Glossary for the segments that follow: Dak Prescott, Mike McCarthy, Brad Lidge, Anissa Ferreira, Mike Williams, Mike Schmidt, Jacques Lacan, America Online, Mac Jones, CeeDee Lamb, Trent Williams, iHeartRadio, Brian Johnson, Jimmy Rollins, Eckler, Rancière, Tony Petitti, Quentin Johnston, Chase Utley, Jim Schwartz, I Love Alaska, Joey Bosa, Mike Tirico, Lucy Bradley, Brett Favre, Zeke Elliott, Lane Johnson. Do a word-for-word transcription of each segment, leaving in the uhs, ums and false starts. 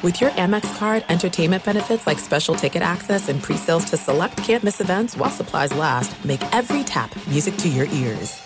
With your Amex card, entertainment benefits like special ticket access and pre-sales to select can't-miss events while supplies last make every tap music to your ears.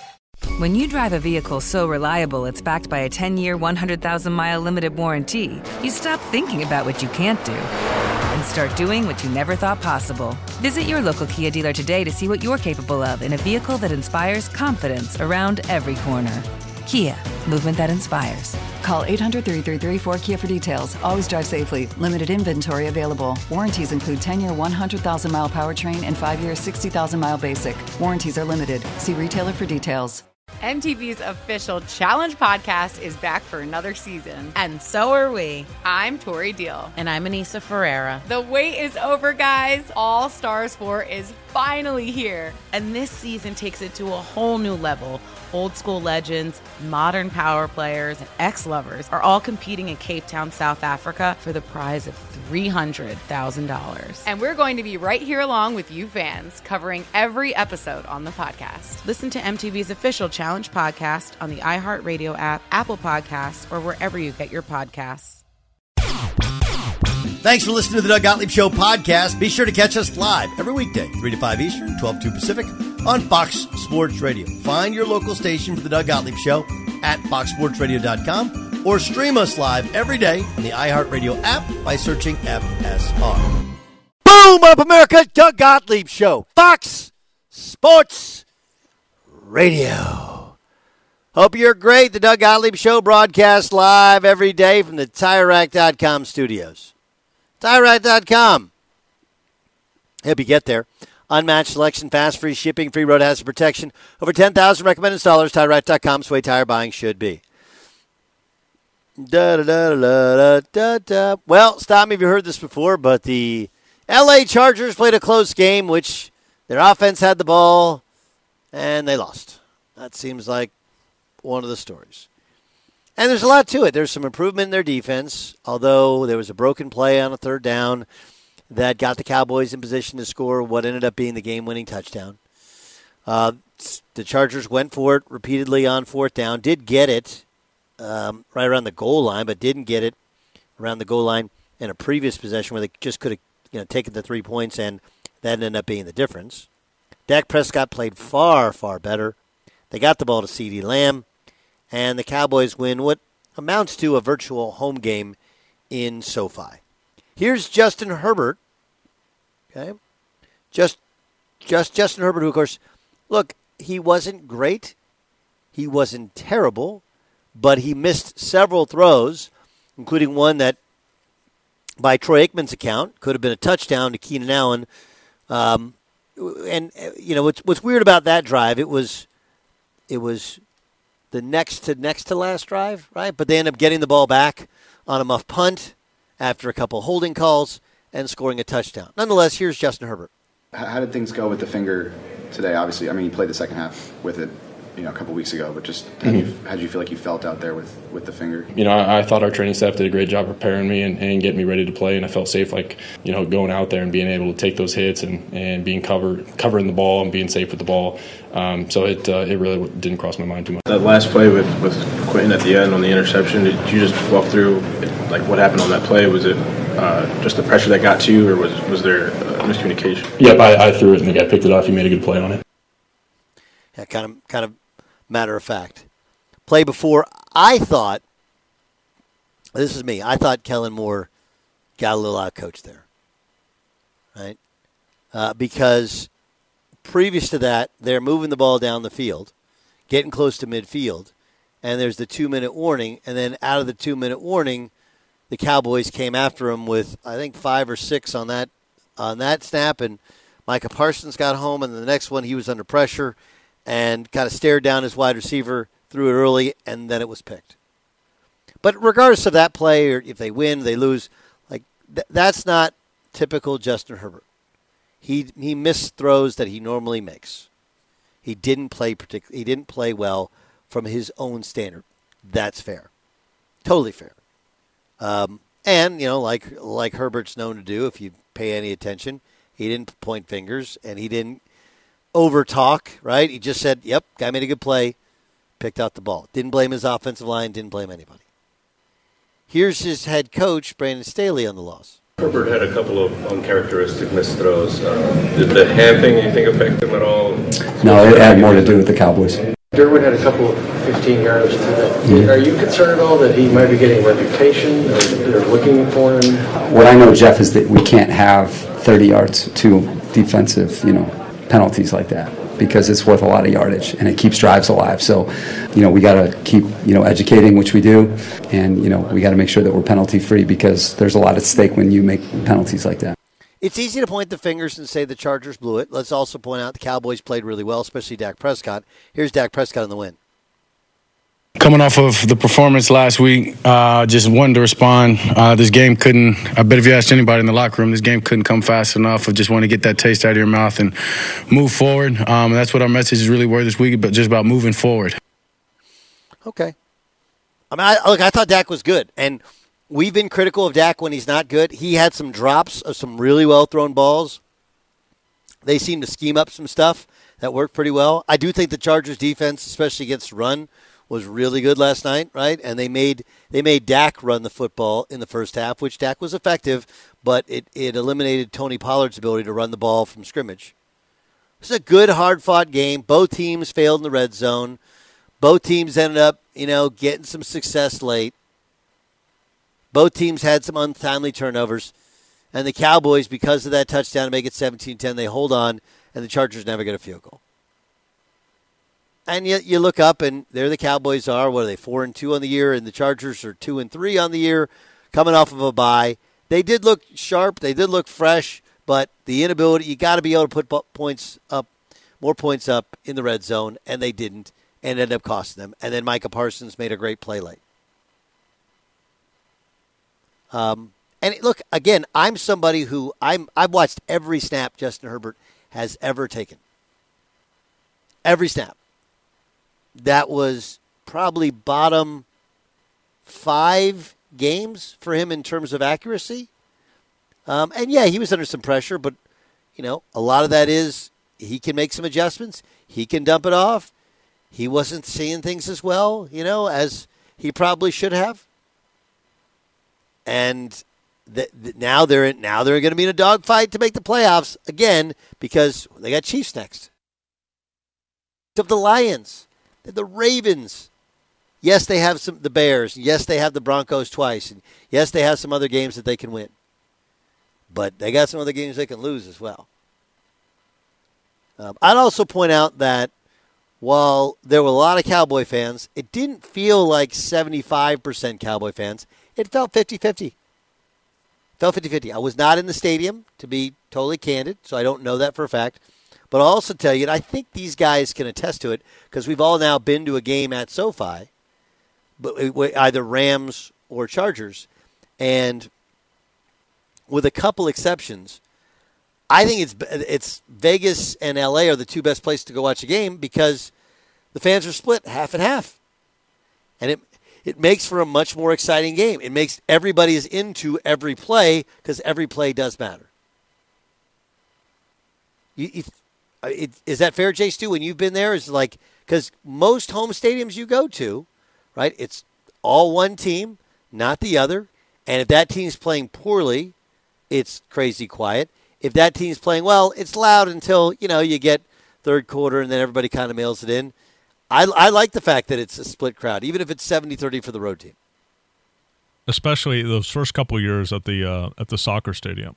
When you drive a vehicle so reliable it's backed by a ten-year, one hundred thousand mile limited warranty, you stop thinking about what you can't do and start doing what you never thought possible. Visit your local Kia dealer today to see what you're capable of in a vehicle that inspires confidence around every corner. Kia, movement that inspires. Call eight hundred, three three three, four K I A for details. Always drive safely. Limited inventory available. Warranties include ten-year, one hundred thousand mile powertrain and five-year, sixty thousand mile basic. Warranties are limited. See retailer for details. M T V's official Challenge podcast is back for another season. And so are we. I'm Tori Deal. And I'm Anissa Ferreira. The wait is over, guys. All Stars four is finally here. And this season takes it to a whole new level. Old school legends, modern power players, and ex-lovers are all competing in Cape Town, South Africa for the prize of three hundred thousand dollars. And we're going to be right here along with you fans, covering every episode on the podcast. Listen to M T V's official Challenge podcast on the iHeartRadio app, Apple Podcasts, or wherever you get your podcasts. Thanks for listening to the Doug Gottlieb Show podcast. Be sure to catch us live every weekday, three to five Eastern, twelve to two Pacific, on Fox Sports Radio. Find your local station for the Doug Gottlieb Show at fox sports radio dot com or stream us live every day on the iHeartRadio app by searching F S R. Boom up America, Doug Gottlieb Show, Fox Sports Radio. Hope you're great. The Doug Gottlieb Show broadcasts live every day from the tire rack dot com studios. tire rack dot com. Help you get there. Unmatched selection, fast, free shipping, free road hazard protection. Over ten thousand recommended installers. tire rack dot com is the way tire buying should be. Da, da, da, da, da, da. Well, stop me if you heard this before, but the L A Chargers played a close game, which their offense had the ball, and they lost. That seems like one of the stories. And there's a lot to it. There's some improvement in their defense, although there was a broken play on a third down that got the Cowboys in position to score what ended up being the game-winning touchdown. Uh, the Chargers went for it repeatedly on fourth down, did get it um, right around the goal line, but didn't get it around the goal line in a previous possession where they just could have you know, taken the three points, and that ended up being the difference. Dak Prescott played far, far better. They got the ball to CeeDee Lamb. And the Cowboys win what amounts to a virtual home game in SoFi. Here's Justin Herbert. Okay, just, just Justin Herbert, who, of course, look, he wasn't great. He wasn't terrible. But he missed several throws, including one that, by Troy Aikman's account, could have been a touchdown to Keenan Allen. Um, and, you know, what's, what's weird about that drive, it was, it was... the next to next to last drive, right? But they end up getting the ball back on a muff punt after a couple holding calls and scoring a touchdown. Nonetheless, here's Justin Herbert. How did things go with the finger today? Obviously, I mean, you played the second half with it, you know, a couple weeks ago, but just how do you, how do you feel like you felt out there with, with the finger? You know, I, I thought our training staff did a great job preparing me and, and getting me ready to play, and I felt safe, like, you know, going out there and being able to take those hits and, and being covered, covering the ball and being safe with the ball. Um, so it uh, it really didn't cross my mind too much. That last play with, with Quentin at the end on the interception, did you just walk through, like, what happened on that play? Was it uh, just the pressure that got to you, or was was there a miscommunication? Yep, I, I threw it, and the guy picked it off. He made a good play on it. Yeah, kind of, kind of. Matter of fact, play before, I thought, this is me, I thought Kellen Moore got a little out-coached there, right? Uh, because previous to that, they're moving the ball down the field, getting close to midfield, and there's the two-minute warning, and then out of the two-minute warning, the Cowboys came after him with, I think, five or six on that, on that snap, and Micah Parsons got home, and the next one he was under pressure, and kind of stared down his wide receiver, threw it early, and then it was picked. But regardless of that play, or if they win, they lose, like th- that's not typical Justin Herbert. He he missed throws that he normally makes. He didn't play particular. He didn't play well from his own standard. That's fair, totally fair. Um, and you know, like like Herbert's known to do, if you pay any attention, he didn't point fingers, and he didn't over talk, right? He just said, yep, guy made a good play, picked out the ball. Didn't blame his offensive line, didn't blame anybody. Here's his head coach, Brandon Staley, on the loss. Herbert had a couple of uncharacteristic missed throws. Uh, did the hand thing, you think, affect him at all? No, it had more to do with the Cowboys. Derwin had a couple of fifteen yards today. Are you concerned at all that he might be getting reputation or they're looking for him? What I know, Jeff, is that we can't have thirty yards to defensive, you know, penalties like that because it's worth a lot of yardage and it keeps drives alive. So, you know, we got to keep, you know, educating, which we do, and, you know, we got to make sure that we're penalty free because there's a lot at stake when you make penalties like that. It's easy to point the fingers and say the Chargers blew it. Let's also point out the Cowboys played really well, especially Dak Prescott. Here's Dak Prescott in the win. Coming off of the performance last week, uh, just wanted to respond. Uh, this game couldn't, I bet if you asked anybody in the locker room, this game couldn't come fast enough. I just want to get that taste out of your mouth and move forward. Um, and that's what our message is really worth this week, but just about moving forward. Okay. I mean, I, look, I thought Dak was good, and we've been critical of Dak when he's not good. He had some drops of some really well-thrown balls. They seem to scheme up some stuff that worked pretty well. I do think the Chargers' defense, especially against run, was really good last night, right? And they made they made Dak run the football in the first half, which Dak was effective, but it, it eliminated Tony Pollard's ability to run the ball from scrimmage. It was a good, hard-fought game. Both teams failed in the red zone. Both teams ended up, you know, getting some success late. Both teams had some untimely turnovers, and the Cowboys, because of that touchdown to make it seventeen ten, they hold on, and the Chargers never get a field goal. And yet you look up, and there the Cowboys are. What are they, four and two on the year? And the Chargers are two and three on the year, coming off of a bye. They did look sharp. They did look fresh, but the inability, you got to be able to put points up, more points up in the red zone, and they didn't, and ended up costing them. And then Micah Parsons made a great play late. Um, and look, again, I'm somebody who I'm, I've watched every snap Justin Herbert has ever taken. Every snap. That was probably bottom five games for him in terms of accuracy. Um, and, yeah, he was under some pressure, but, you know, a lot of that is he can make some adjustments. He can dump it off. He wasn't seeing things as well, you know, as he probably should have. And th- th- now they're now they're going to be in a dogfight to make the playoffs again because they got Chiefs next. Of the Lions, the Ravens. Yes, they have some the Bears. Yes, they have the Broncos twice. And yes, they have some other games that they can win. But they got some other games they can lose as well. Um, I'd also point out that while there were a lot of Cowboy fans, it didn't feel like seventy-five percent Cowboy fans. It felt fifty-fifty. Felt fifty-fifty. I was not in the stadium, to be totally candid, so I don't know that for a fact. But I'll also tell you, and I think these guys can attest to it, because we've all now been to a game at SoFi, but either Rams or Chargers. And with a couple exceptions, I think it's it's Vegas and L A are the two best places to go watch a game because the fans are split half and half. And it... It makes for a much more exciting game. It makes everybody is into every play because every play does matter. You, you, it, is that fair, Jay Stu? When you've been there, is like because most home stadiums you go to, right? It's all one team, not the other. And if that team's playing poorly, it's crazy quiet. If that team's playing well, it's loud until you know you get third quarter, and then everybody kind of mails it in. I, I like the fact that it's a split crowd, even if it's seventy thirty for the road team. Especially those first couple of years at the uh, at the soccer stadium,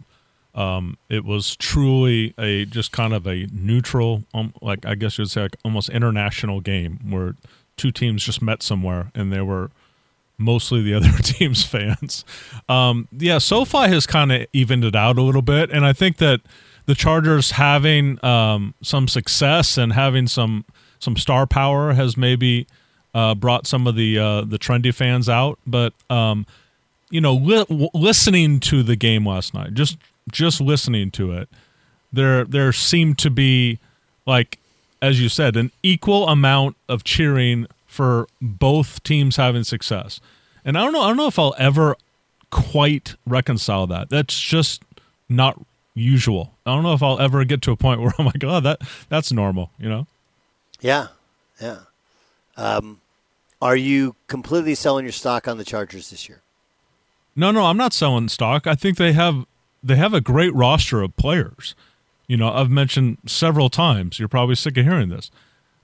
um, it was truly a just kind of a neutral, um, like I guess you'd say, like almost international game where two teams just met somewhere and they were mostly the other team's fans. Um, yeah, SoFi has kind of evened it out a little bit, and I think that the Chargers having um, some success and having some. Some star power has maybe uh, brought some of the uh, the trendy fans out, but um, you know, li- w- listening to the game last night, just just listening to it, there there seemed to be, like as you said, an equal amount of cheering for both teams having success. And I don't know, I don't know if I'll ever quite reconcile that. That's just not usual. I don't know if I'll ever get to a point where I'm like, oh, that that's normal, you know. Yeah, yeah. Um, are you completely selling your stock on the Chargers this year? No, no, I'm not selling stock. I think they have they have a great roster of players. You know, I've mentioned several times. You're probably sick of hearing this.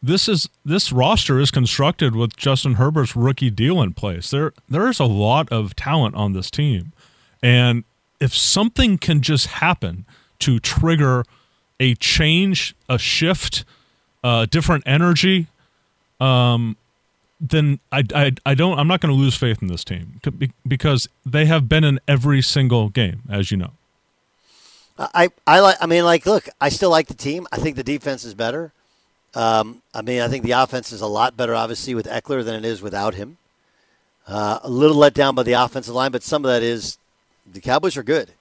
This is this roster is constructed with Justin Herbert's rookie deal in place. There there is a lot of talent on this team. And if something can just happen to trigger a change, a shift, uh, different energy, um, then I, I, I don't. I'm not going to lose faith in this team because they have been in every single game, as you know. I I like. I mean, like, look, I still like the team. I think the defense is better. Um, I mean, I think the offense is a lot better, obviously, with Eckler than it is without him. Uh, a little let down by the offensive line, but some of that is the Cowboys are good.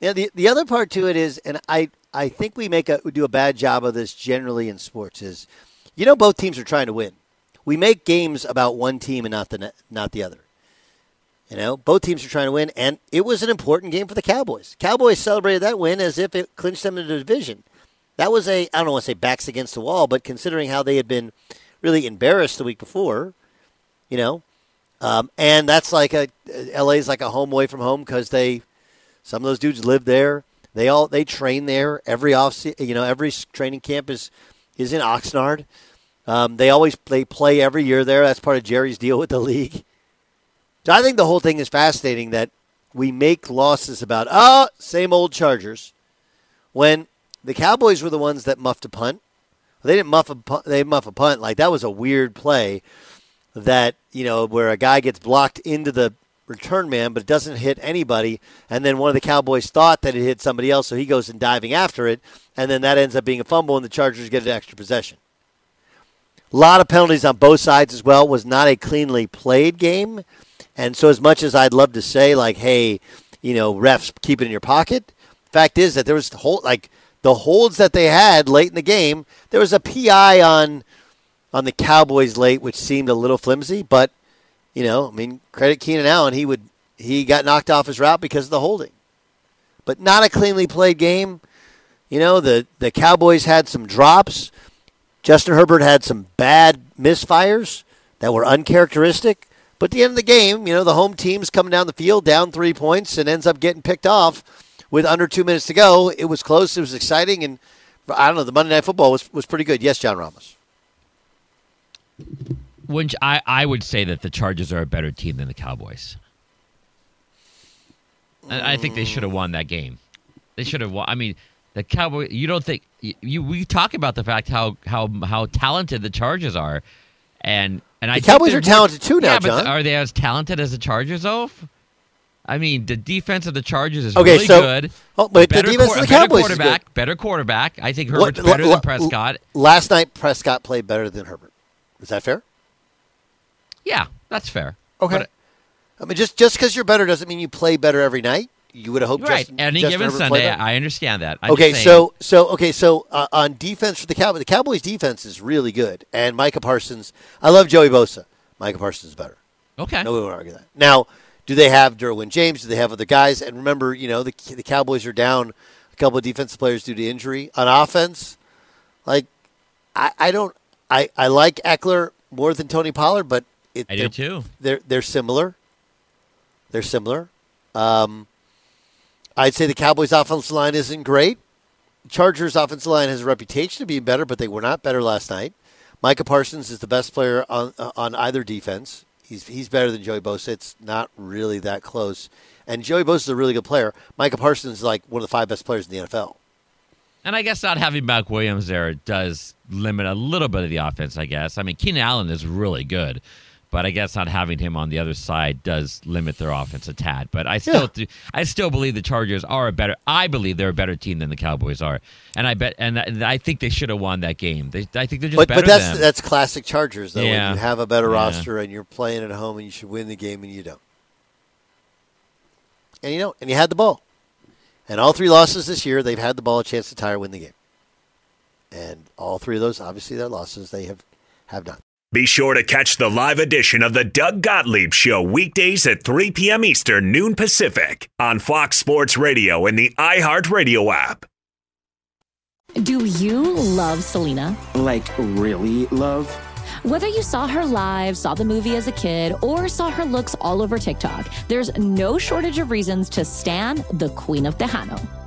Yeah, the the other part to it is, and I, I think we make a we do a bad job of this generally in sports is, you know, both teams are trying to win. We make games about one team and not the not the other. You know, both teams are trying to win, and it was an important game for the Cowboys. Cowboys celebrated that win as if it clinched them in the division. That was a I don't want to say backs against the wall, but considering how they had been really embarrassed the week before, you know, um, and that's like a L A's like a home away from home because they. Some of those dudes live there. They all they train there every off. You know, every training camp is is in Oxnard. Um, they always they play every year there. That's part of Jerry's deal with the league. So I think the whole thing is fascinating that we make losses about oh same old Chargers when the Cowboys were the ones that muffed a punt. They didn't muff a punt, they muff a punt like that was a weird play that you know where a guy gets blocked into the. Return man, but it doesn't hit anybody. And then one of the Cowboys thought that it hit somebody else, so he goes and diving after it. And then that ends up being a fumble, and the Chargers get an extra possession. A lot of penalties on both sides as well. It was not a cleanly played game. And so as much as I'd love to say, like, hey, you know, refs, keep it in your pocket. Fact is that there was the whole, like the holds that they had late in the game. There was a P I on on the Cowboys late, which seemed a little flimsy, but. You know, I mean, credit Keenan Allen. He would he got knocked off his route because of the holding, but not a cleanly played game. You know, the the Cowboys had some drops. Justin Herbert had some bad misfires that were uncharacteristic. But at the end of the game, you know, the home team's coming down the field, down three points, and ends up getting picked off with under two minutes to go. It was close. It was exciting, and I don't know. The Monday Night Football was was pretty good. Yes, John Ramos. Wouldn't you, I, I would say that the Chargers are a better team than the Cowboys. I, I think they should have won that game. They should have won. I mean, the Cowboys, you don't think, you, we talk about the fact how, how, how talented the Chargers are. And, and I the Cowboys are talented too now, yeah, John. But are they as talented as the Chargers, though? I mean, the defense of the Chargers is okay, really so, good. Oh, but better the defense cor- of the Cowboys better quarterback, is good. Better quarterback. I think Herbert's better l- l- than Prescott. L- last night, Prescott played better than Herbert. Is that fair? Yeah, that's fair. Okay. But, I mean, just just because you're better doesn't mean you play better every night. You would have hoped right. Justin, Any Justin given Herbert Sunday, I understand that. I'm okay, so so okay, so uh, on defense for the Cowboys, the Cowboys' defense is really good, and Micah Parsons. I love Joey Bosa. Micah Parsons is better. Okay, no one would argue that. Now, do they have Derwin James? Do they have other guys? And remember, you know, the the Cowboys are down a couple of defensive players due to injury. On offense, like I, I don't, I, I like Eckler more than Tony Pollard, but. It, I do too. They're they're similar. They're similar. Um, I'd say the Cowboys' offensive line isn't great. Chargers' offensive line has a reputation to be better, but they were not better last night. Micah Parsons is the best player on uh, on either defense. He's he's better than Joey Bosa. It's not really that close. And Joey Bosa is a really good player. Micah Parsons is like one of the five best players in the N F L. And I guess not having Mike Williams there does limit a little bit of the offense. I guess. I mean, Keenan Allen is really good. But I guess not having him on the other side does limit their offense a tad. But I still, yeah. I still believe the Chargers are a better. I believe they're a better team than the Cowboys are, and I bet, and I think they should have won that game. They, I think they're just but, better. But that's than. that's classic Chargers, though. Yeah. When you have a better yeah. roster and you're playing at home and you should win the game and you don't, and you don't, and you had the ball, and all three losses this year they've had the ball, a chance to tie or win the game, and all three of those obviously their losses they have have not. Be sure to catch the live edition of the Doug Gottlieb Show weekdays at three p.m. Eastern, noon Pacific on Fox Sports Radio and the iHeartRadio app. Do you love Selena? Like, really love? Whether you saw her live, saw the movie as a kid, or saw her looks all over TikTok, there's no shortage of reasons to stan the Queen of Tejano.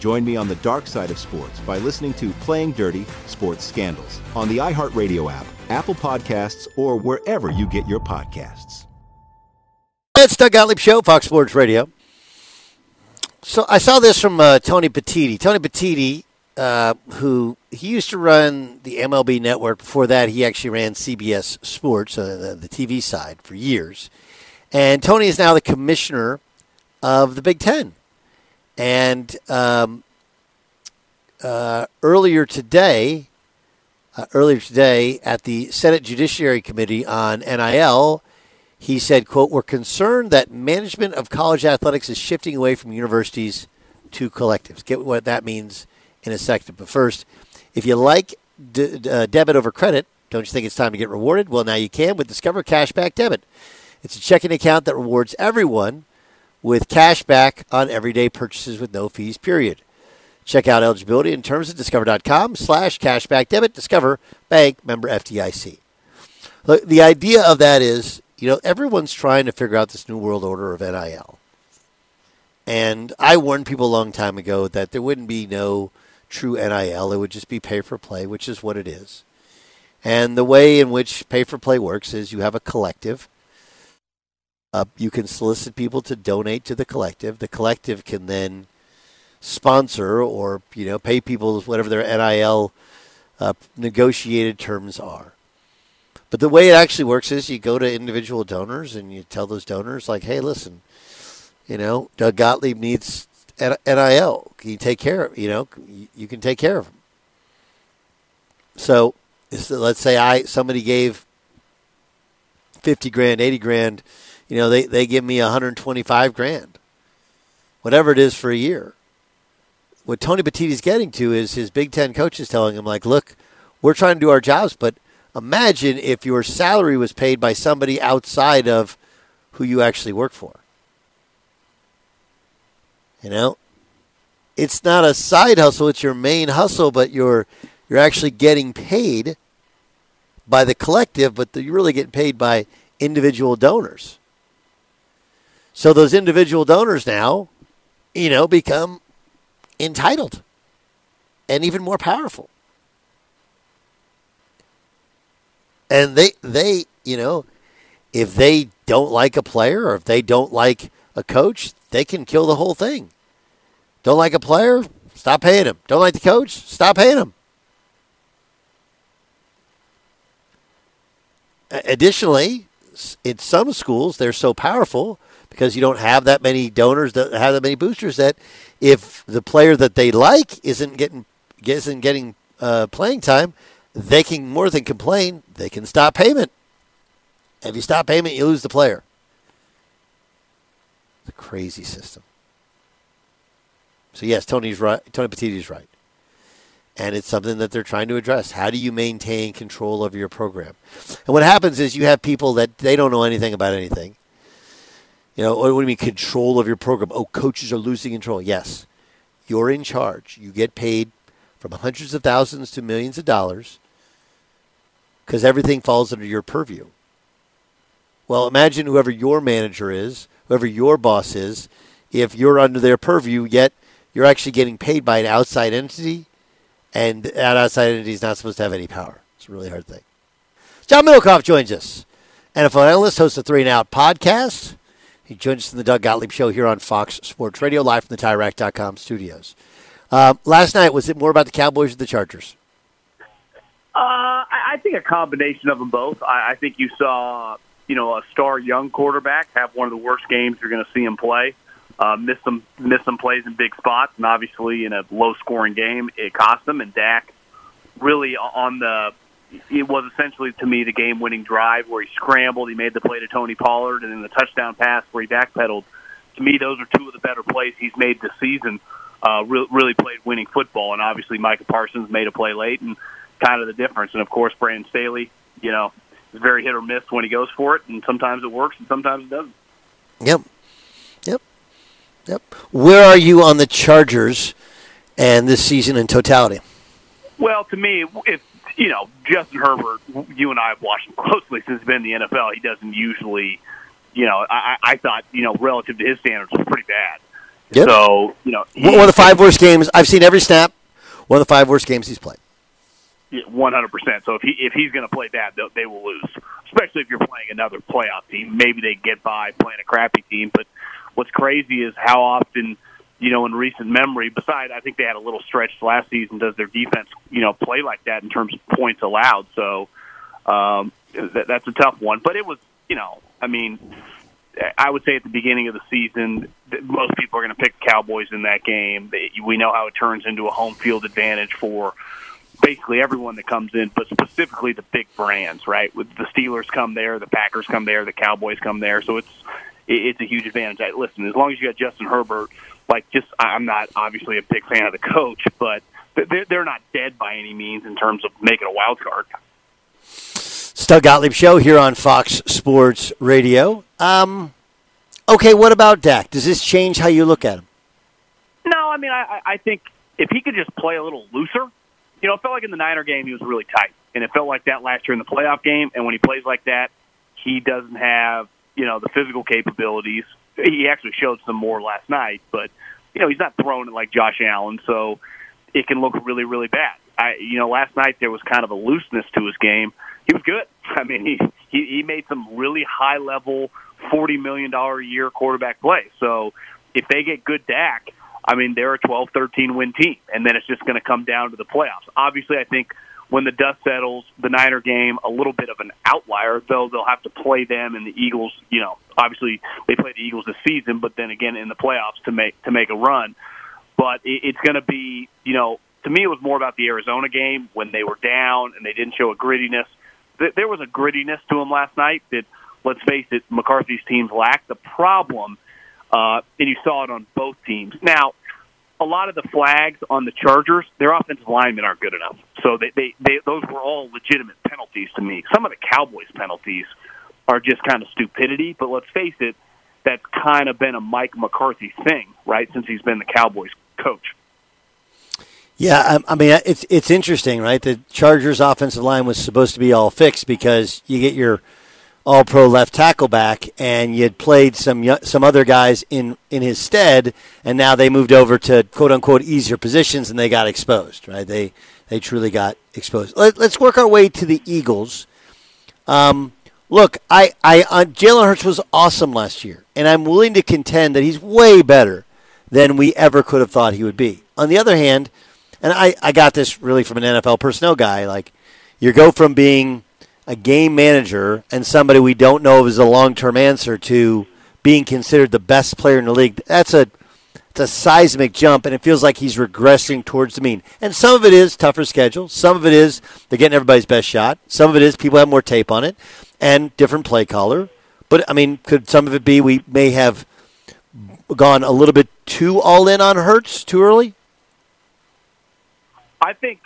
Join me on the dark side of sports by listening to Playing Dirty Sports Scandals on the iHeartRadio app, Apple Podcasts, or wherever you get your podcasts. It's Doug Gottlieb Show, Fox Sports Radio. So I saw this from uh, Tony Petitti. Tony Petitti, uh, who he used to run the M L B Network. Before that, he actually ran C B S Sports, uh, the, the T V side, for years. And Tony is now the commissioner of the Big Ten. And um, uh, earlier today, uh, earlier today at the Senate Judiciary Committee on N I L, he said, quote, "We're concerned that management of college athletics is shifting away from universities to collectives." Get what that means in a second. But first, if you like de- de- debit over credit, don't you think it's time to get rewarded? Well, now you can with Discover Cashback Debit. It's a checking account that rewards everyone with cash back on everyday purchases with no fees, period. Check out eligibility and terms at discover.com slash cashback debit. Discover Bank, member F D I C. Look, the idea of that is, you know, everyone's trying to figure out this new world order of N I L. And I warned people a long time ago that there wouldn't be no true N I L. It would just be pay for play, which is what it is. And the way in which pay for play works is you have a collective. Uh, you can solicit people to donate to the collective. The collective can then sponsor or, you know, pay people whatever their N I L uh, negotiated terms are. But the way it actually works is you go to individual donors and you tell those donors, like, hey, listen, you know, Doug Gottlieb needs N I L. Can you take care of, you know, you can take care of him. So let's say I somebody gave fifty grand, eighty grand. You know, they, they give me one hundred twenty-five grand, whatever it is for a year. What Tony Petitti's getting to is his Big Ten coaches telling him, like, look, we're trying to do our jobs, but imagine if your salary was paid by somebody outside of who you actually work for. You know, it's not a side hustle, it's your main hustle, but you're you're actually getting paid by the collective, but you're really getting paid by individual donors. So those individual donors now, you know, become entitled and even more powerful. And they, they, you know, if they don't like a player or if they don't like a coach, they can kill the whole thing. Don't like a player? Stop paying him. Don't like the coach? Stop paying him. Additionally, in some schools, they're so powerful because you don't have that many donors, that have that many boosters, that if the player that they like isn't getting isn't getting uh, playing time, they can more than complain. They can stop payment. If you stop payment, you lose the player. It's a crazy system. So yes, Tony's right. Tony Petitti's right, and it's something that they're trying to address. How do you maintain control over your program? And what happens is you have people that they don't know anything about anything. You know, what do you mean control of your program? Oh, coaches are losing control. Yes, you're in charge. You get paid from hundreds of thousands to millions of dollars. because everything falls under your purview. Well, imagine whoever your manager is, whoever your boss is, if you're under their purview, yet you're actually getting paid by an outside entity, and that outside entity is not supposed to have any power. It's a really hard thing. John Middlekauff joins us, N F L analyst, hosts the Three and Out podcast. He joins us in the Doug Gottlieb Show here on Fox Sports Radio, live from the Tyrac dot com studios. Uh, last night, was it more about the Cowboys or the Chargers? Uh, I think a combination of them both. I, I think you saw, you know, a star young quarterback have one of the worst games you're going to see him play. Uh, miss some miss some plays in big spots, and obviously in a low-scoring game, it cost them. And Dak really on the – it was essentially, to me, the game-winning drive where he scrambled, he made the play to Tony Pollard, and then the touchdown pass where he backpedaled. To me, those are two of the better plays he's made this season. Uh, re- really played winning football, and obviously Micah Parsons made a play late, and kind of the difference. And, of course, Brandon Staley, you know, is very hit or miss when he goes for it, and sometimes it works and sometimes it doesn't. Yep. Yep. Yep. Where are you on the Chargers and this season in totality? Well, to me, if you know, Justin Herbert, you and I have watched him closely since he's been in the N F L. He doesn't usually, you know, I, I thought, you know, relative to his standards, was pretty bad. Yep. So, you know. He, one of the five worst games. I've seen every snap. One of the five worst games he's played. one hundred percent. So if he if he's going to play bad, they will lose, especially if you're playing another playoff team. Maybe they get by playing a crappy team. But what's crazy is how often, you know, in recent memory, besides I think they had a little stretch last season, does their defense, you know, play like that in terms of points allowed. So um, that, that's a tough one. But it was, you know, I mean, I would say at the beginning of the season, most people are going to pick the Cowboys in that game. We know how it turns into a home field advantage for – basically everyone that comes in, but specifically the big brands, right? With the Steelers come there, the Packers come there, the Cowboys come there. So it's it's a huge advantage. I, listen, as long as you got Justin Herbert, like just I'm not obviously a big fan of the coach, but they're, they're not dead by any means in terms of making a wild card. It's Doug Gottlieb Show here on Fox Sports Radio. Um, okay, what about Dak? Does this change how you look at him? No, I mean, I, I think if he could just play a little looser. You know, it felt like in the Niner game he was really tight, and it felt like that last year in the playoff game. And when he plays like that, he doesn't have, you know, the physical capabilities. He actually showed some more last night, but, you know, he's not thrown like Josh Allen, so it can look really, really bad. I, you know, last night there was kind of a looseness to his game. He was good. I mean, he, he, he made some really high-level forty million dollars a year quarterback play. So if they get good Dak, I mean, they're a twelve, thirteen win team, and then it's just going to come down to the playoffs. Obviously, I think when the dust settles, the Niner game, a little bit of an outlier, though they'll have to play them and the Eagles. You know, obviously they play the Eagles this season, but then again in the playoffs to make to make a run. But it's going to be, you know, to me it was more about the Arizona game when they were down and they didn't show a grittiness. There was a grittiness to them last night that, let's face it, McCarthy's teams lacked. The problem, uh, and you saw it on both teams. Now, a lot of the flags on the Chargers, their offensive linemen aren't good enough. So they, they, they, those were all legitimate penalties to me. Some of the Cowboys' penalties are just kind of stupidity, but let's face it, that's kind of been a Mike McCarthy thing, right, since he's been the Cowboys' coach. Yeah, I, I mean, it's it's interesting, right? The Chargers' offensive line was supposed to be all fixed because you get your all-pro left tackle back, and you had played some some other guys in, in his stead, and now they moved over to, quote-unquote, easier positions, and they got exposed, right? They they truly got exposed. Let, let's work our way to the Eagles. Um, look, I, I uh, Jalen Hurts was awesome last year, and I'm willing to contend that he's way better than we ever could have thought he would be. On the other hand, and I, I got this really from an N F L personnel guy, like, you go from being a game manager and somebody we don't know is a long-term answer to being considered the best player in the league. That's a, it's a seismic jump, and it feels like he's regressing towards the mean. And some of it is tougher schedule. Some of it is they're getting everybody's best shot. Some of it is people have more tape on it and different play caller. But, I mean, could some of it be we may have gone a little bit too all-in on Hurts too early? I think,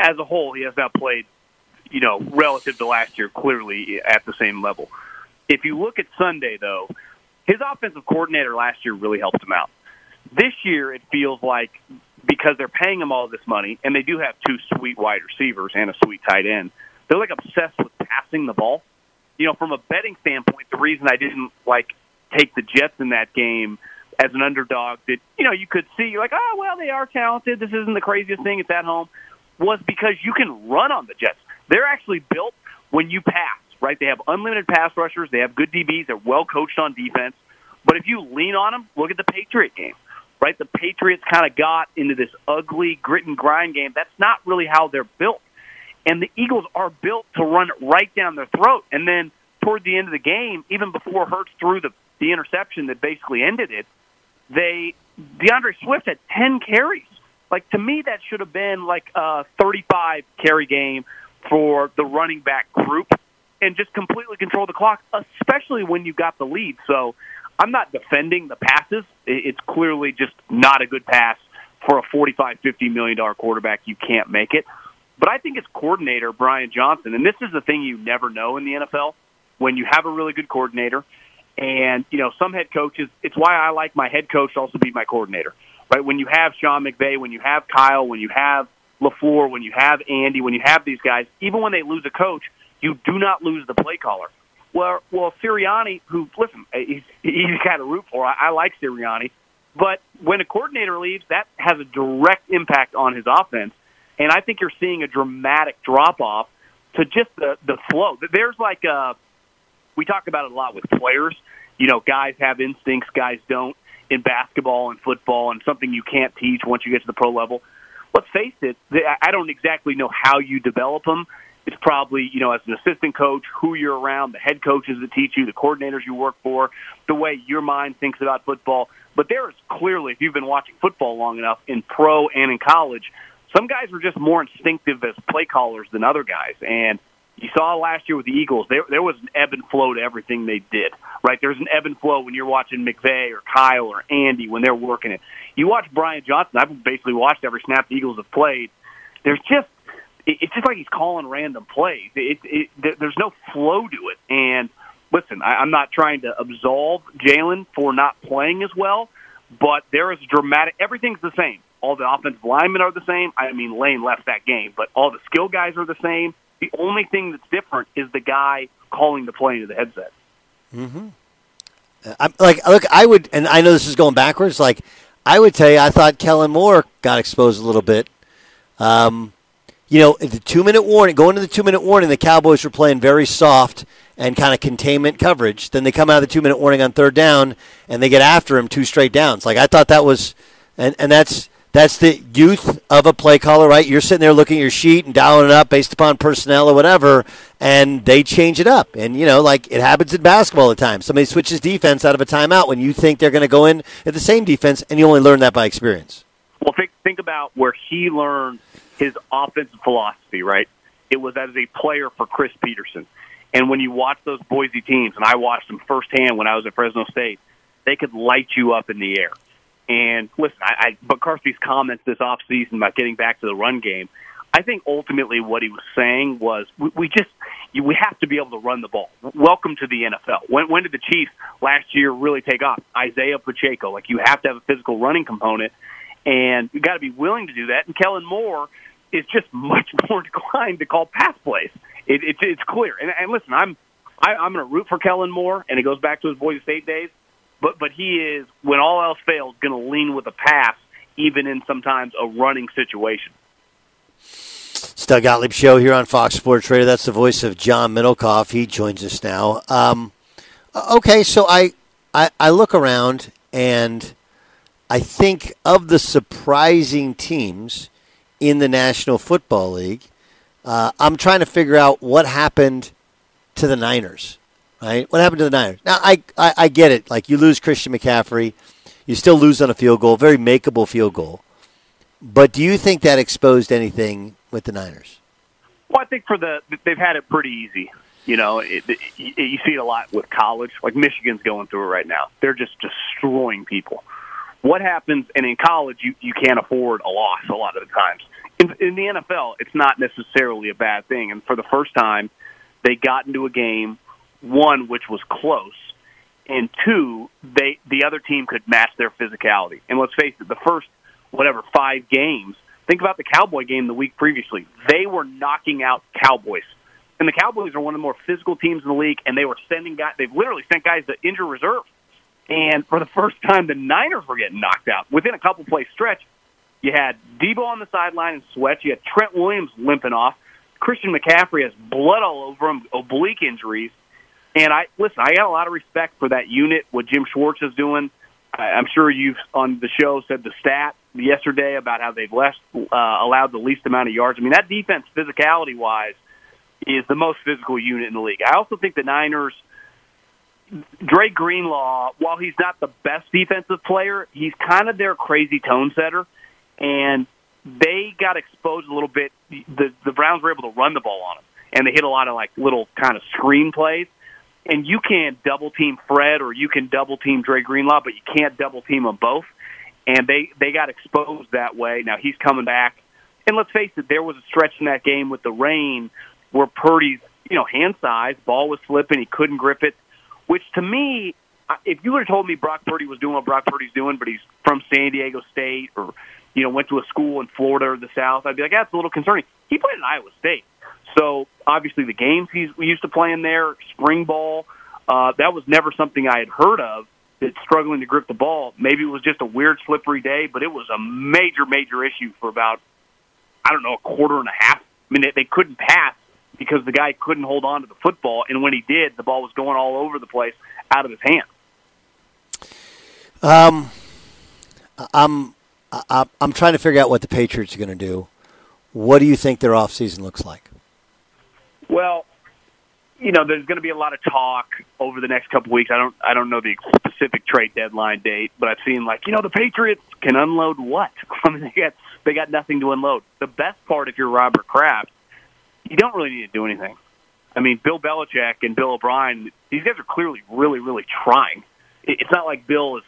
as a whole, he has not played, you know, relative to last year, clearly at the same level. If you look at Sunday, though, his offensive coordinator last year really helped him out. This year, it feels like because they're paying him all this money, and they do have two sweet wide receivers and a sweet tight end, they're like obsessed with passing the ball. You know, from a betting standpoint, the reason I didn't like take the Jets in that game as an underdog that, you know, you could see, you're like, oh, well, they are talented. This isn't the craziest thing. It's at home. Was because you can run on the Jets. They're actually built when you pass, right? They have unlimited pass rushers. They have good D Bs. They're well coached on defense. But if you lean on them, look at the Patriot game, right? The Patriots kind of got into this ugly grit and grind game. That's not really how they're built. And the Eagles are built to run right down their throat. And then toward the end of the game, even before Hurts threw the, the interception that basically ended it, they DeAndre Swift had ten carries. Like, to me, that should have been like a thirty-five carry game for the running back group and just completely control the clock, especially when you got the lead. So I'm not defending the passes. It's clearly just not a good pass for a forty-five, fifty million dollars quarterback. You can't make it. But I think it's coordinator Brian Johnson, and this is the thing you never know in the N F L when you have a really good coordinator. And, you know, some head coaches, it's why I like my head coach to also be my coordinator. Right, when you have Sean McVay, when you have Kyle, when you have LaFleur, when you have Andy, when you have these guys, even when they lose a coach, you do not lose the play caller. Well, well, Sirianni, who, listen, he's, he's got a root for. I, I like Sirianni. But when a coordinator leaves, that has a direct impact on his offense. And I think you're seeing a dramatic drop-off to just the, the flow. There's like a – we talk about it a lot with players. You know, guys have instincts, guys don't. In basketball and football and something you can't teach once you get to the pro level. Let's face it, I don't exactly know how you develop them. It's probably, you know, as an assistant coach, who you're around, the head coaches that teach you, the coordinators you work for, the way your mind thinks about football. But there is clearly, if you've been watching football long enough, in pro and in college, some guys are just more instinctive as play callers than other guys. And you saw last year with the Eagles, there, there was an ebb and flow to everything they did, right? There's an ebb and flow when you're watching McVay or Kyle or Andy when they're working it. You watch Brian Johnson. I've basically watched every snap the Eagles have played. There's just – it's just like he's calling random plays. It, it, there's no flow to it. And, listen, I, I'm not trying to absolve Jalen for not playing as well, but there is dramatic – everything's the same. All the offensive linemen are the same. I mean, Lane left that game, but all the skill guys are the same. The only thing that's different is the guy calling the play into the headset. Mm-hmm. I'm, like, look, I would, and I know this is going backwards. Like, I would tell you, I thought Kellen Moore got exposed a little bit. Um, you know, the two-minute warning, going to the two-minute warning, the Cowboys were playing very soft and kind of containment coverage. Then they come out of the two-minute warning on third down, and they get after him two straight downs. Like, I thought that was, and and that's. That's the youth of a play caller, right? You're sitting there looking at your sheet and dialing it up based upon personnel or whatever, and they change it up. And, you know, like it happens in basketball all the time. Somebody switches defense out of a timeout when you think they're going to go in at the same defense, and you only learn that by experience. Well, think, think about where he learned his offensive philosophy, right? It was as a player for Chris Peterson. And when you watch those Boise teams, and I watched them firsthand when I was at Fresno State, they could light you up in the air. And, listen, I, I, McCarthy's comments this offseason about getting back to the run game, I think ultimately what he was saying was we, we just – we have to be able to run the ball. Welcome to the N F L. When, when did the Chiefs last year really take off? Isaiah Pacheco. Like, you have to have a physical running component, and you got to be willing to do that. And Kellen Moore is just much more inclined to call pass plays. It, it, it's clear. And, and listen, I'm, I, I'm going to root for Kellen Moore, and it goes back to his Boise State days. But but he is, when all else fails, going to lean with a pass, even in sometimes a running situation. It's Doug Gottlieb Show here on Fox Sports Radio. That's the voice of John Middlekauff. He joins us now. Um, okay, so I, I I look around, and I think of the surprising teams in the National Football League, uh, I'm trying to figure out what happened to the Niners. Right? What happened to the Niners? Now, I, I I get it. Like, you lose Christian McCaffrey. You still lose on a field goal, very makeable field goal. But do you think that exposed anything with the Niners? Well, I think for the they've had it pretty easy. You know, it, it, you see it a lot with college. Like, Michigan's going through it right now. They're just destroying people. What happens, and in college, you, you can't afford a loss a lot of the times. In, in the N F L, it's not necessarily a bad thing. And for the first time, they got into a game – one, which was close, and two, they the other team could match their physicality. And let's face it, the first, whatever, five games, think about the Cowboy game the week previously. They were knocking out Cowboys. And the Cowboys are one of the more physical teams in the league, and they were sending guys. They've literally sent guys to injury reserve. And for the first time, the Niners were getting knocked out. Within a couple-play stretch, you had Debo on the sideline in sweats. You had Trent Williams limping off. Christian McCaffrey has blood all over him, oblique injuries. And, I listen, I got a lot of respect for that unit, what Jim Schwartz is doing. I'm sure you've, on the show, said the stat yesterday about how they've less, uh, allowed the least amount of yards. I mean, that defense, physicality-wise, is the most physical unit in the league. I also think the Niners, Dre Greenlaw, while he's not the best defensive player, he's kind of their crazy tone setter. And they got exposed a little bit. The, the Browns were able to run the ball on him, and they hit a lot of like little kind of screen plays. And you can double-team Fred or you can double-team Dre Greenlaw, but you can't double-team them both. And they, they got exposed that way. Now he's coming back. And let's face it, there was a stretch in that game with the rain where Purdy's, you know, hand size, ball was slipping, he couldn't grip it, which to me, if you would have told me Brock Purdy was doing what Brock Purdy's doing, but he's from San Diego State or, you know, went to a school in Florida or the South, I'd be like, that's a little concerning. He played in Iowa State. So, obviously, the games he's we used to play in there, spring ball, uh, that was never something I had heard of, that struggling to grip the ball. Maybe it was just a weird, slippery day, but it was a major, major issue for about, I don't know, a quarter and a half. I mean, they, they couldn't pass because the guy couldn't hold on to the football, and when he did, the ball was going all over the place out of his hand. Um, I'm, I'm trying to figure out what the Patriots are going to do. What do you think their offseason looks like? Well, you know, there's going to be a lot of talk over the next couple of weeks. I don't, I don't know the specific trade deadline date, but I've seen like, you know, the Patriots can unload what? I mean, they got, they got nothing to unload. The best part, if you're Robert Kraft, you don't really need to do anything. I mean, Bill Belichick and Bill O'Brien, these guys are clearly really, really trying. It's not like Bill is,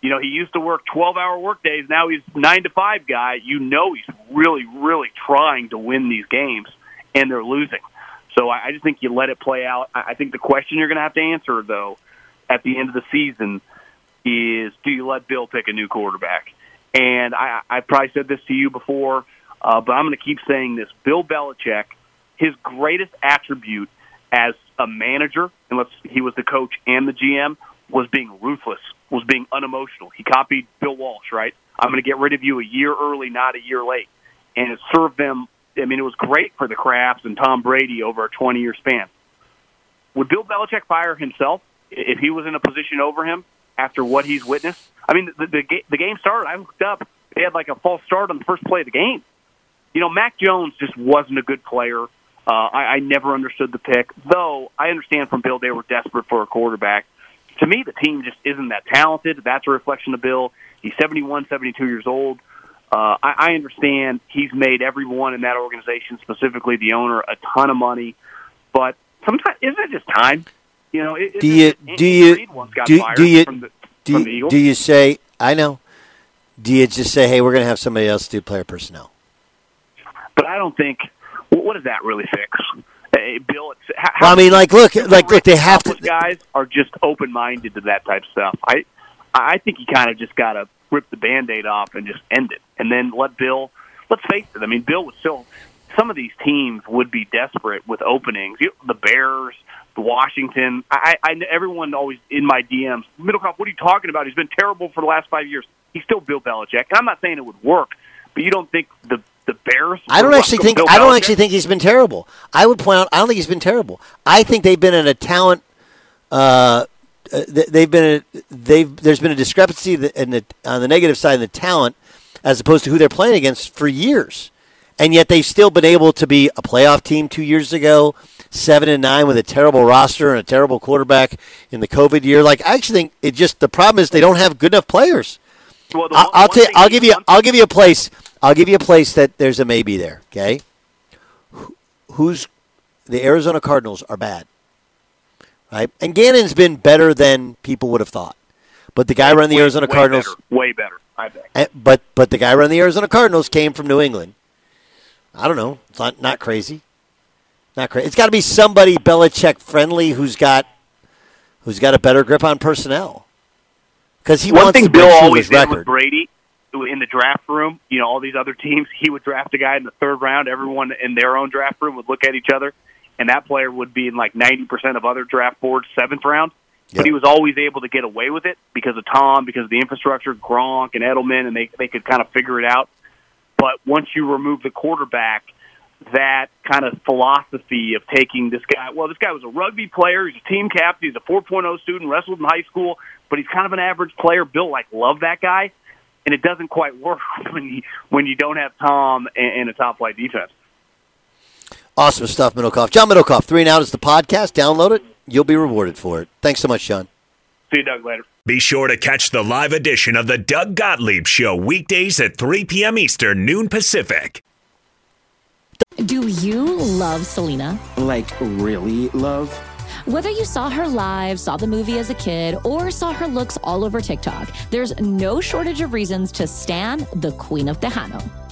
you know, he used to work twelve-hour workdays. Now he's nine to five guy. You know he's really, really trying to win these games, and they're losing. So I just think you let it play out. I think the question you're going to have to answer, though, at the end of the season is, do you let Bill pick a new quarterback? And I, I probably said this to you before, uh, but I'm going to keep saying this. Bill Belichick, his greatest attribute as a manager, unless he was the coach and the G M, was being ruthless, was being unemotional. He copied Bill Walsh, right? I'm going to get rid of you a year early, not a year late. And it served them. I mean, it was great for the Krafts and Tom Brady over a twenty-year span. Would Bill Belichick fire himself if he was in a position over him after what he's witnessed? I mean, the, the, the game started. I looked up. They had like a false start on the first play of the game. You know, Mac Jones just wasn't a good player. Uh, I, I never understood the pick, though I understand from Bill they were desperate for a quarterback. To me, the team just isn't that talented. That's a reflection of Bill. He's seventy-one, seventy-two years old. Uh, I, I understand he's made everyone in that organization, specifically the owner, a ton of money. But sometimes isn't it just time? You know, do you do you do you do you say I know? Do you just say, hey, we're going to have somebody else do player personnel? But I don't think. What does that really fix? Hey, Bill, it's, how, well, I mean, like, look, like, look, they have to. Guys are just open-minded to that type of stuff. I, I think you kind of just got to rip the Band-Aid off and just end it. And then let Bill, let's face it, I mean, Bill was still, some of these teams would be desperate with openings. You know, the Bears, the Washington, I, I, everyone always in my D Ms, Middlekauff, what are you talking about? He's been terrible for the last five years. He's still Bill Belichick. And I'm not saying it would work, but you don't think the The Bears. I don't actually think. I don't actually think he's been terrible. I would point out. I don't think he's been terrible. I think they've been in a talent. Uh, they've been. A, they've. There's been a discrepancy in the, on the negative side of the talent, as opposed to who they're playing against for years, and yet they've still been able to be a playoff team two years ago, seven and nine with a terrible roster and a terrible quarterback in the COVID year. Like I actually think it just the problem is they don't have good enough players. Well, the one, I'll tell. I'll give you. I'll give you a place. I'll give you a place that there's a maybe there. Okay, who's the Arizona Cardinals are bad, right? And Gannon's been better than people would have thought, but the guy running the way, Arizona way Cardinals better, way better. I bet. But but the guy running the Arizona Cardinals came from New England. I don't know. It's not not crazy, not crazy. It's got to be somebody Belichick friendly who's got who's got a better grip on personnel. Because he one thing Bill always did with Brady in the draft room, you know, all these other teams, he would draft a guy in the third round. Everyone in their own draft room would look at each other and that player would be in like ninety percent of other draft boards, seventh round. Yep. But he was always able to get away with it because of Tom, because of the infrastructure, Gronk and Edelman, and they, they could kind of figure it out. But once you remove the quarterback, that kind of philosophy of taking this guy, well, this guy was a rugby player, he's a team captain, he's a four point oh student, wrestled in high school, but he's kind of an average player. Bill, like, love that guy, and it doesn't quite work when you, when you don't have Tom and, and a top-flight defense. Awesome stuff, Middlekauff. John Middlekauff, Three and Out is the podcast. Download it. You'll be rewarded for it. Thanks so much, John. See you, Doug, later. Be sure to catch the live edition of the Doug Gottlieb Show weekdays at three p.m. Eastern, noon Pacific. Do you love Selena? Like, really love? Whether you saw her live, saw the movie as a kid, or saw her looks all over TikTok, there's no shortage of reasons to stan the Queen of Tejano.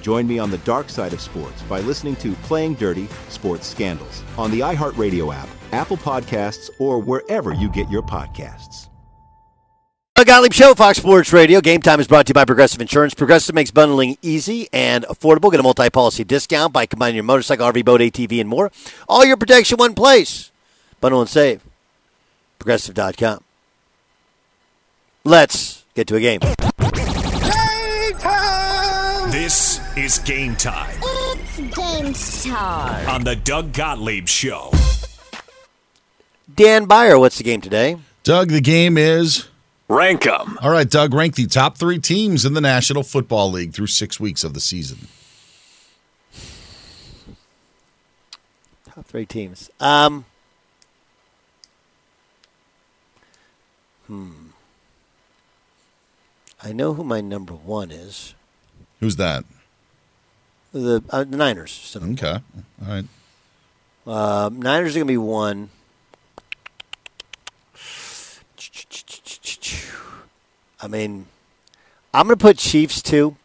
Join me on the dark side of sports by listening to Playing Dirty: Sports Scandals on the iHeartRadio app, Apple Podcasts, or wherever you get your podcasts. The Gottlieb Show, Fox Sports Radio. Game Time is brought to you by Progressive Insurance. Progressive makes bundling easy and affordable. Get a multi-policy discount by combining your motorcycle, R V, boat, A T V, and more. All your protection, one place. Bundle and save. Progressive dot com. Let's get to a game. Game time! This is Game Time. It's Game Time. On the Doug Gottlieb Show. Dan Byer, what's the game today? Doug, the game is... Rank 'em. All right, Doug, rank the top three teams in the National Football League through six weeks of the season. Top three teams. Um. Hmm. I know who my number one is. Who's that? The, uh, the Niners. So. Okay. All right. Uh, Niners are going to be one. I mean, I'm going to put Chiefs two.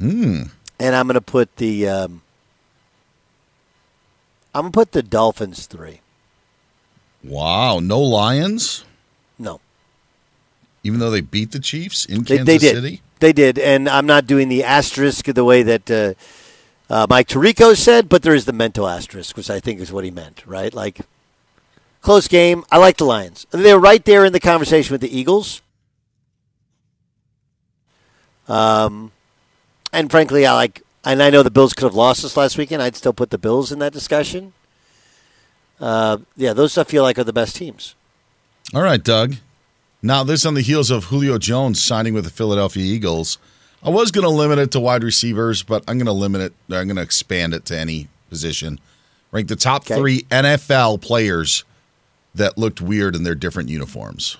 Mm. And I'm going to put the um, I'm going to put the Dolphins three. Wow. No Lions? No. Even though they beat the Chiefs in Kansas they, they did. City? They did, and I'm not doing the asterisk the way that uh, uh, Mike Tirico said, but there is the mental asterisk, which I think is what he meant, right? Like, close game. I like the Lions. They were right there in the conversation with the Eagles. Um, and frankly, I like, and I know the Bills could have lost this last weekend. I'd still put the Bills in that discussion. Uh, yeah, those I feel like are the best teams. All right, Doug. Now, this on the heels of Julio Jones signing with the Philadelphia Eagles. I was going to limit it to wide receivers, but I'm going to limit it. I'm going to expand it to any position. Rank the top okay. three N F L players that looked weird in their different uniforms.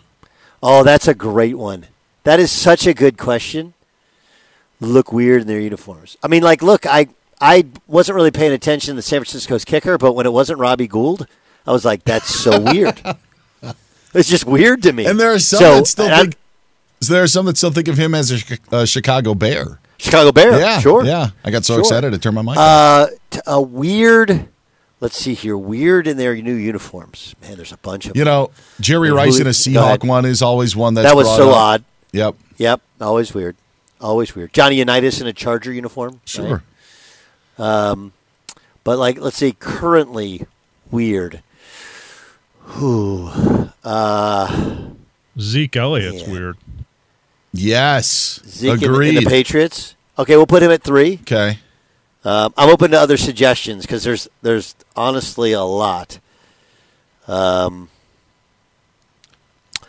Oh, that's a great one. That is such a good question. Look weird in their uniforms. I mean, like, look, I, I wasn't really paying attention to the San Francisco's kicker, but when it wasn't Robbie Gould, I was like, that's so weird. It's just weird to me. And there are some so, that still think there are some that still think of him as a uh, Chicago Bear. Chicago Bear, yeah, sure. Yeah, I got so sure. excited I turned my mic uh, on. A weird, let's see here, weird in their new uniforms. Man, there's a bunch of them. You know, Jerry and Rice in a Seahawk one is always one that's That was so up. Odd. Yep. Yep, always weird. Always weird. Johnny Unitas in a Charger uniform. Sure. Right? Um, but, like, let's see, currently weird. Who? Uh, Zeke Elliott's yeah. weird. Yes. Zeke Agreed. In the, in the Patriots. Okay, we'll put him at three. Okay. Um, I'm open to other suggestions because there's there's honestly a lot. Um,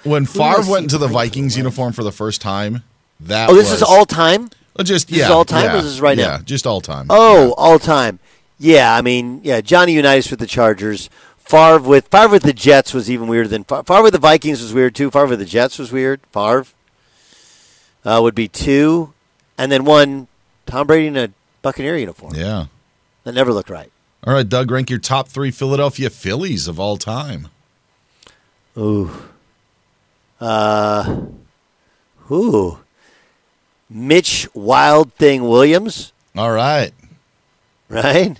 when Favre went into the Vikings uniform for the first time, that oh, this was, is all time. Just this yeah, is all time. Yeah, or this is right yeah, now. Yeah, just all time. Oh, yeah. all time. Yeah, I mean, yeah, Johnny Unitas with the Chargers. Favre with Favre with the Jets was even weirder than Favre, Favre with the Vikings was weird too. Favre with the Jets was weird. Favre uh, would be two, and then one. Tom Brady in a Buccaneer uniform. Yeah, that never looked right. All right, Doug, rank your top three Philadelphia Phillies of all time. Ooh, uh, who? Mitch Wild Thing Williams. All right, right.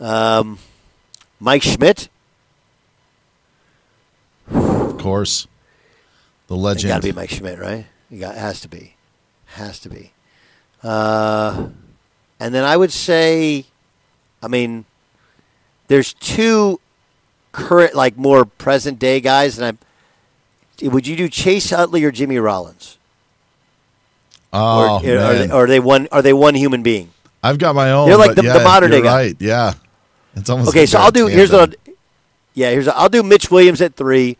Um, Mike Schmidt. Of course, the legend. Got to be Mike Schmidt, right? You got has to be, has to be. Uh, and then I would say. I mean, there's two current, like more present day guys, and I'm. Would you do Chase Utley or Jimmy Rollins? Oh, or, man. Are, they, or are they one? Are they one human being? I've got my own. They're like the, yeah, the modern day guy. Right? Yeah, it's almost okay. Like so I'll do here's what. I'll, yeah, here's what, I'll do Mitch Williams at three.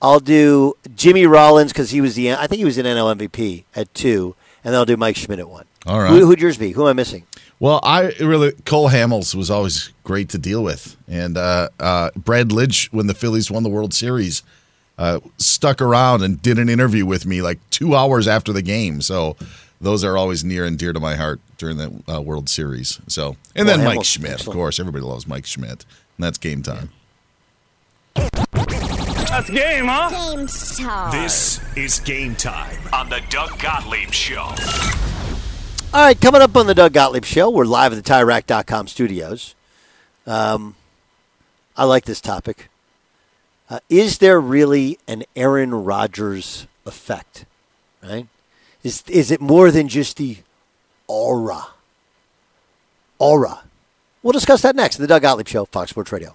I'll do Jimmy Rollins because he was the I think he was an N L M V P at two, and then I'll do Mike Schmidt at one. All right. Who, who'd yours be? Who am I missing? Well, I really Cole Hamels was always great to deal with, and uh, uh, Brad Lidge, when the Phillies won the World Series, uh, stuck around and did an interview with me like two hours after the game. So those are always near and dear to my heart during the uh, World Series. So, and well, then Hamels, Mike Schmidt, excellent. Of course, everybody loves Mike Schmidt, and that's game time. That's game, huh? Game time. This is game time on the Doug Gottlieb Show. All right, coming up on the Doug Gottlieb Show, we're live at the Tire Rack dot com studios. Um, I like this topic. Uh, is there really an Aaron Rodgers effect? Right? Is is it more than just the aura? Aura. We'll discuss that next. The Doug Gottlieb Show, Fox Sports Radio.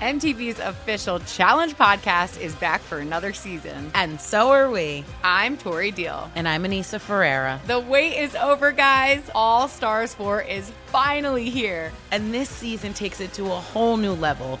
M T V's official Challenge podcast is back for another season. And so are we. I'm Tori Deal. And I'm Anissa Ferreira. The wait is over, guys. All Stars four is finally here. And this season takes it to a whole new level.